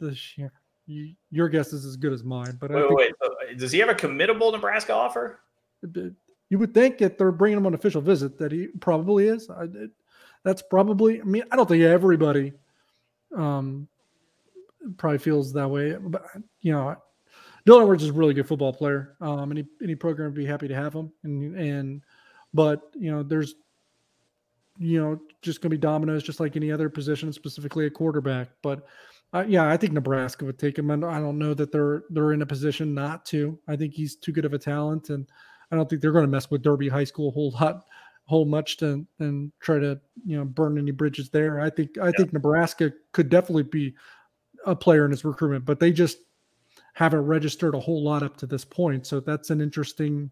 this year. You, your guess is as good as mine, but wait, I think wait, wait. Does he have a committable Nebraska offer? You would think that they're bringing him on official visit that he probably is. I, it, that's probably, I mean, I don't think everybody, um, probably feels that way, but you know, Dylan Edwards is a really good football player. Um, any any program would be happy to have him, and and but you know, there's you know just gonna be dominoes, just like any other position, specifically a quarterback. But uh, yeah, I think Nebraska would take him, and I don't know that they're they're in a position not to. I think he's too good of a talent, and I don't think they're going to mess with Derby High School a whole lot, whole much to and try to you know burn any bridges there. I think I yeah. think Nebraska could definitely be a player in his recruitment, but they just haven't registered a whole lot up to this point. So that's an interesting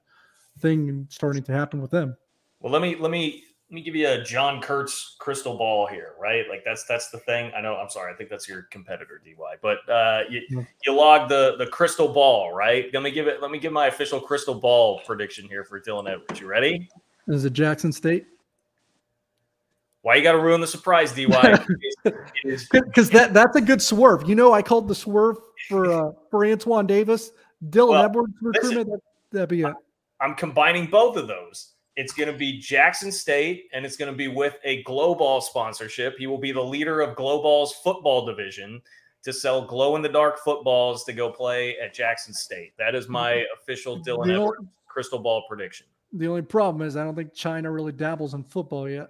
thing starting to happen with them. Well, let me, let me, let me give you a John Kurtz crystal ball here, right? Like that's, that's the thing. I know. I'm sorry. I think that's your competitor, D Y, but uh, you, yeah. you log the, the crystal ball, right? Let me give it, let me give my official crystal ball prediction here for Dylan Edwards. You ready? Is it Jackson State? Why you got to ruin the surprise, D Y? Because that, that's a good swerve. You know, I called the swerve for uh, for Antoine Davis. Dylan well, Edwards recruitment, that, that'd be it. I'm combining both of those. It's going to be Jackson State, and it's going to be with a Glow Ball sponsorship. He will be the leader of Glow Ball's football division to sell glow-in-the-dark footballs to go play at Jackson State. That is my mm-hmm. official Dylan the Edwards only, crystal ball prediction. The only problem is I don't think China really dabbles in football yet.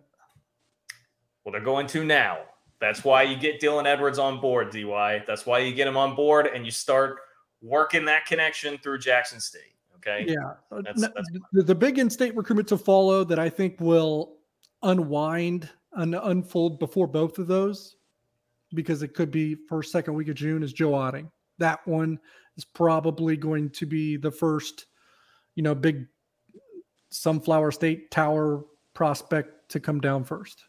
Well, they're going to now. That's why you get Dylan Edwards on board, D Y. That's why you get him on board and you start working that connection through Jackson State. Okay. Yeah. That's, that's the, the big in-state recruitment to follow that I think will unwind and unfold before both of those, because it could be first, second week of June, is Joe Otting. That one is probably going to be the first, you know, big Sunflower State Tower prospect to come down first.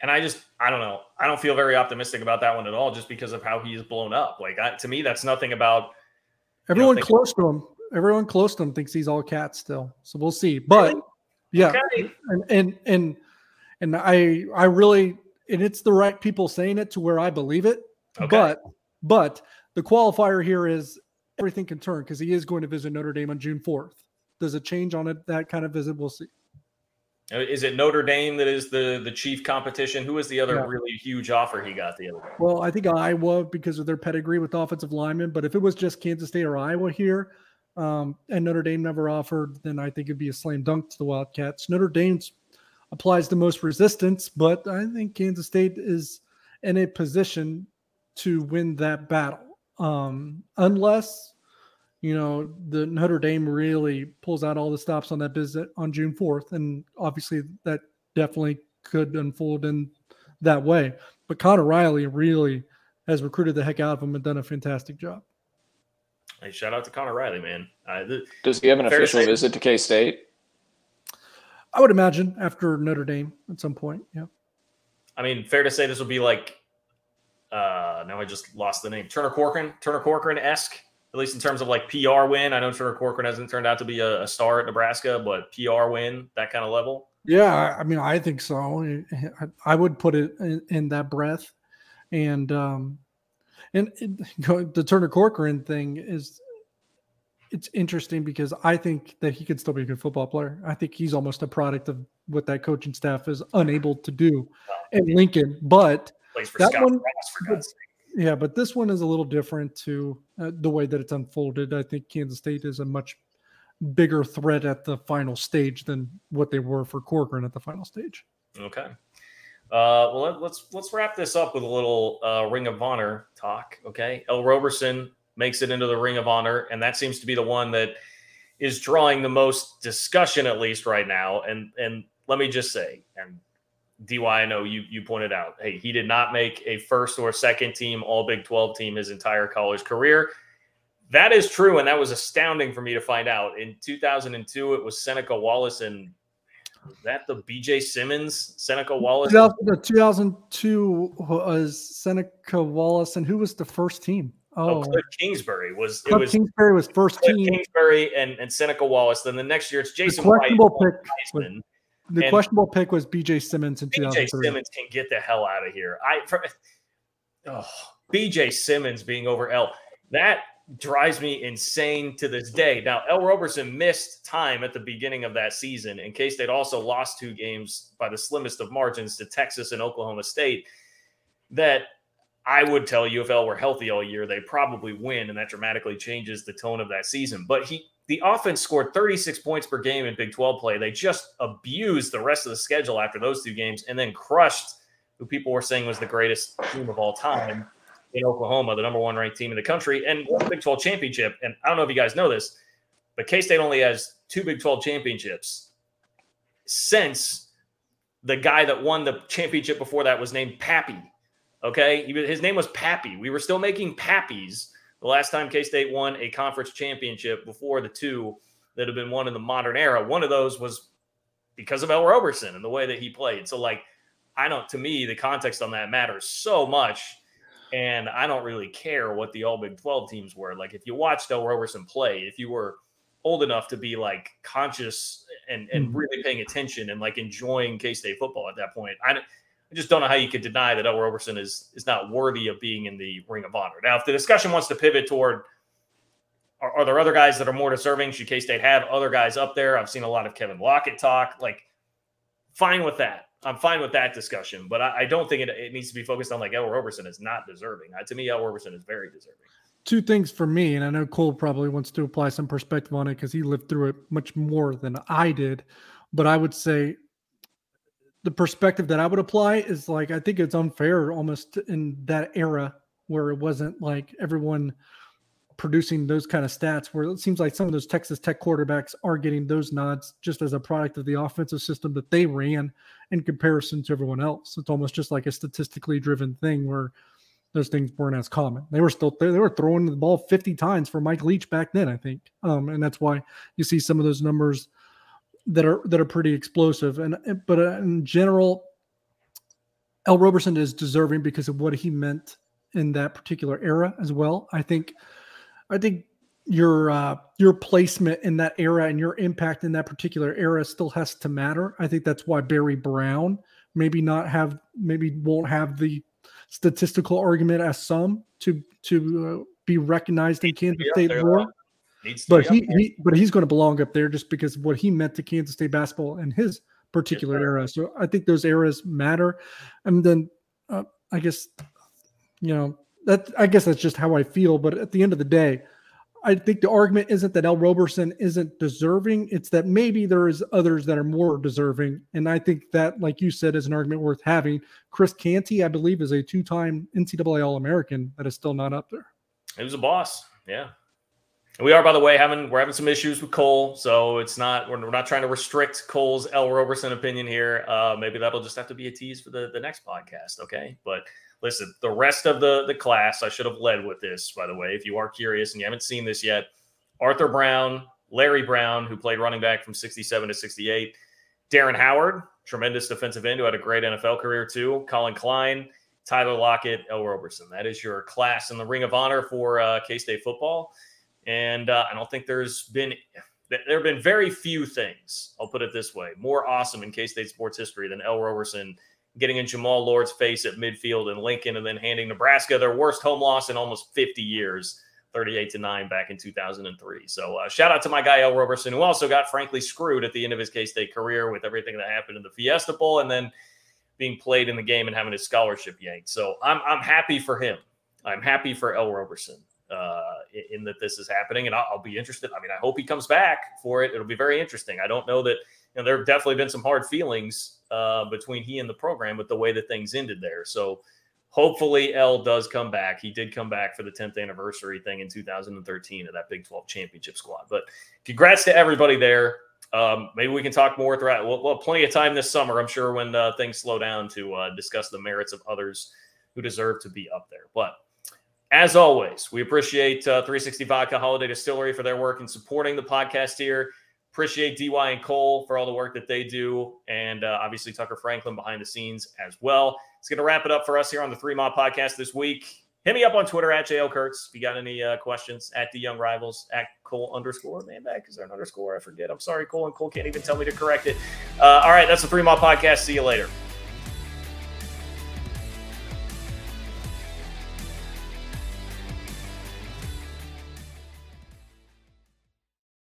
And I just, I don't know. I don't feel very optimistic about that one at all, just because of how he's blown up. Like, I, to me, that's nothing about everyone you know, close to him. Everyone close to him thinks he's all cat still. So we'll see. But really? yeah, okay. and, and and and I I really and it's the right people saying it to where I believe it. Okay. But but the qualifier here is everything can turn because he is going to visit Notre Dame on June fourth. Does it change on it, that kind of visit? We'll see. Is it Notre Dame that is the, the chief competition? Who is the other yeah. really huge offer he got the other day? Well, I think Iowa because of their pedigree with offensive linemen. But if it was just Kansas State or Iowa here um, and Notre Dame never offered, then I think it'd be a slam dunk to the Wildcats. Notre Dame applies the most resistance, but I think Kansas State is in a position to win that battle. Um, unless, you know, the Notre Dame really pulls out all the stops on that visit on June fourth. And obviously that definitely could unfold in that way. But Connor Riley really has recruited the heck out of him and done a fantastic job. Hey, shout out to Connor Riley, man. Uh, the, Does he have an official state. visit to K-State? I would imagine after Notre Dame at some point. Yeah. I mean, fair to say this will be like, uh, now I just lost the name. Turner Corcoran, Turner Corcoran-esque. At least in terms of like P R win. I know Turner Corcoran hasn't turned out to be a, a star at Nebraska, but P R win, that kind of level. Yeah, I mean, I think so. I would put it in, in that breath. And um, and it, the Turner Corcoran thing is, it's interesting because I think that he could still be a good football player. I think he's almost a product of what that coaching staff is unable to do in well, Lincoln. But plays for that Scott one, Ross, for God's sake. Yeah, but this one is a little different to uh, the way that it's unfolded. I think Kansas State is a much bigger threat at the final stage than what they were for Corcoran at the final stage. Okay. Uh, well, let, let's let's wrap this up with a little uh, Ring of Honor talk, okay? Ell Roberson makes it into the Ring of Honor, and that seems to be the one that is drawing the most discussion, at least right now. And and let me just say, and D Y, I know you, you pointed out, hey, he did not make a first or second team all Big twelve team his entire college career. That is true, and that was astounding for me to find out. In two thousand two, it was Seneca Wallace and was that the B J Simmons, Seneca Wallace? two thousand two was Seneca Wallace, and who was the first team? Oh, oh Cliff Kingsbury was. Cliff it was, Kingsbury was first Cliff team. Kingsbury and, and Seneca Wallace. Then the next year, it's Jason the White. Pick The and questionable pick was B J Simmons in two thousand three. B J Simmons can get the hell out of here. I, for, oh, B J Simmons being over L, that drives me insane to this day. Now, Ell Roberson missed time at the beginning of that season in case they'd also lost two games by the slimmest of margins to Texas and Oklahoma State. That I would tell you if L were healthy all year, they probably win, and that dramatically changes the tone of that season. But he – the offense scored thirty-six points per game in Big twelve play. They just abused the rest of the schedule after those two games and then crushed who people were saying was the greatest team of all time in Oklahoma, the number one ranked team in the country, and the Big twelve championship. And I don't know if you guys know this, but K-State only has two Big twelve championships since the guy that won the championship before that was named Pappy. Okay? His name was Pappy. We were still making Pappies the last time K-State won a conference championship before the two that have been won in the modern era. One of those was because of Ell Roberson and the way that he played. So, like, I don't, to me, the context on that matters so much. And I don't really care what the all Big twelve teams were. Like, if you watched Ell Roberson play, if you were old enough to be, like, conscious and, and really paying attention and, like, enjoying K-State football at that point, I don't. I just don't know how you could deny that Ell Roberson is is not worthy of being in the Ring of Honor. Now, if the discussion wants to pivot toward, are, are there other guys that are more deserving? Should K-State have other guys up there? I've seen a lot of Kevin Lockett talk. Like, fine with that. I'm fine with that discussion. But I, I don't think it, it needs to be focused on, like, Ell Roberson is not deserving. Uh, to me, Ell Roberson is very deserving. Two things for me, and I know Cole probably wants to apply some perspective on it because he lived through it much more than I did. But I would say – the perspective that I would apply is like, I think it's unfair almost in that era where it wasn't like everyone producing those kind of stats, where it seems like some of those Texas Tech quarterbacks are getting those nods just as a product of the offensive system that they ran in comparison to everyone else. It's almost just like a statistically driven thing where those things weren't as common. They were still there. They were throwing the ball fifty times for Mike Leach back then, I think. Um, and that's why you see some of those numbers that are that are pretty explosive. And but in general, Ell Roberson is deserving because of what he meant in that particular era as well. I think, I think your uh, your placement in that era and your impact in that particular era still has to matter. I think that's why Barry Brown maybe not have maybe won't have the statistical argument as some to to uh, be recognized in Kansas State more. But he, he but he's going to belong up there just because of what he meant to Kansas State basketball in his particular era. So I think those eras matter. And then uh, I guess, you know, that I guess that's just how I feel. But at the end of the day, I think the argument isn't that Ell Roberson isn't deserving. It's that maybe there is others that are more deserving. And I think that, like you said, is an argument worth having. Chris Canty, I believe, is a two-time N C double A All-American that is still not up there. He was a boss. Yeah. And we are, by the way, having we're having some issues with Cole, so it's not we're, we're not trying to restrict Cole's Ell Roberson opinion here. Uh, maybe that'll just have to be a tease for the, the next podcast, okay? But listen, the rest of the the class, I should have led with this, by the way. If you are curious and you haven't seen this yet, Arthur Brown, Larry Brown, who played running back from sixty-seven to sixty-eight, Darren Howard, tremendous defensive end who had a great N F L career too, Colin Klein, Tyler Lockett, Ell Roberson. That is your class in the Ring of Honor for uh, K-State football. And uh, I don't think there's been – there have been very few things, I'll put it this way, more awesome in K-State sports history than Ell Roberson getting in Jamal Lord's face at midfield in Lincoln and then handing Nebraska their worst home loss in almost fifty years, thirty-eight to nine back in two thousand three. So uh, shout out to my guy, Ell Roberson, who also got frankly screwed at the end of his K-State career with everything that happened in the Fiesta Bowl and then being played in the game and having his scholarship yanked. So I'm I'm happy for him. I'm happy for Ell Roberson. Uh, in, in that this is happening, and I'll, I'll be interested. I mean, I hope he comes back for it. It'll be very interesting. I don't know that, you know, there have definitely been some hard feelings uh, between he and the program with the way that things ended there. So hopefully Ell does come back. He did come back for the tenth anniversary thing in two thousand thirteen of that Big twelve championship squad. But congrats to everybody there. Um, maybe we can talk more throughout. We'll, we'll have plenty of time this summer, I'm sure, when uh, things slow down to uh, discuss the merits of others who deserve to be up there. But as always, we appreciate uh, three sixty Vodka, Holiday Distillery for their work in supporting the podcast here. Appreciate D Y and Cole for all the work that they do. And uh, obviously Tucker Franklin behind the scenes as well. It's going to wrap it up for us here on the Three Mile Podcast this week. Hit me up on Twitter at J L Kurtz. If you got any uh, questions, at The Young Rivals, at Cole underscore. Man, that is an underscore. I forget. I'm sorry, Cole. And Cole can't even tell me to correct it. Uh, all right, that's the Three Mile Podcast. See you later.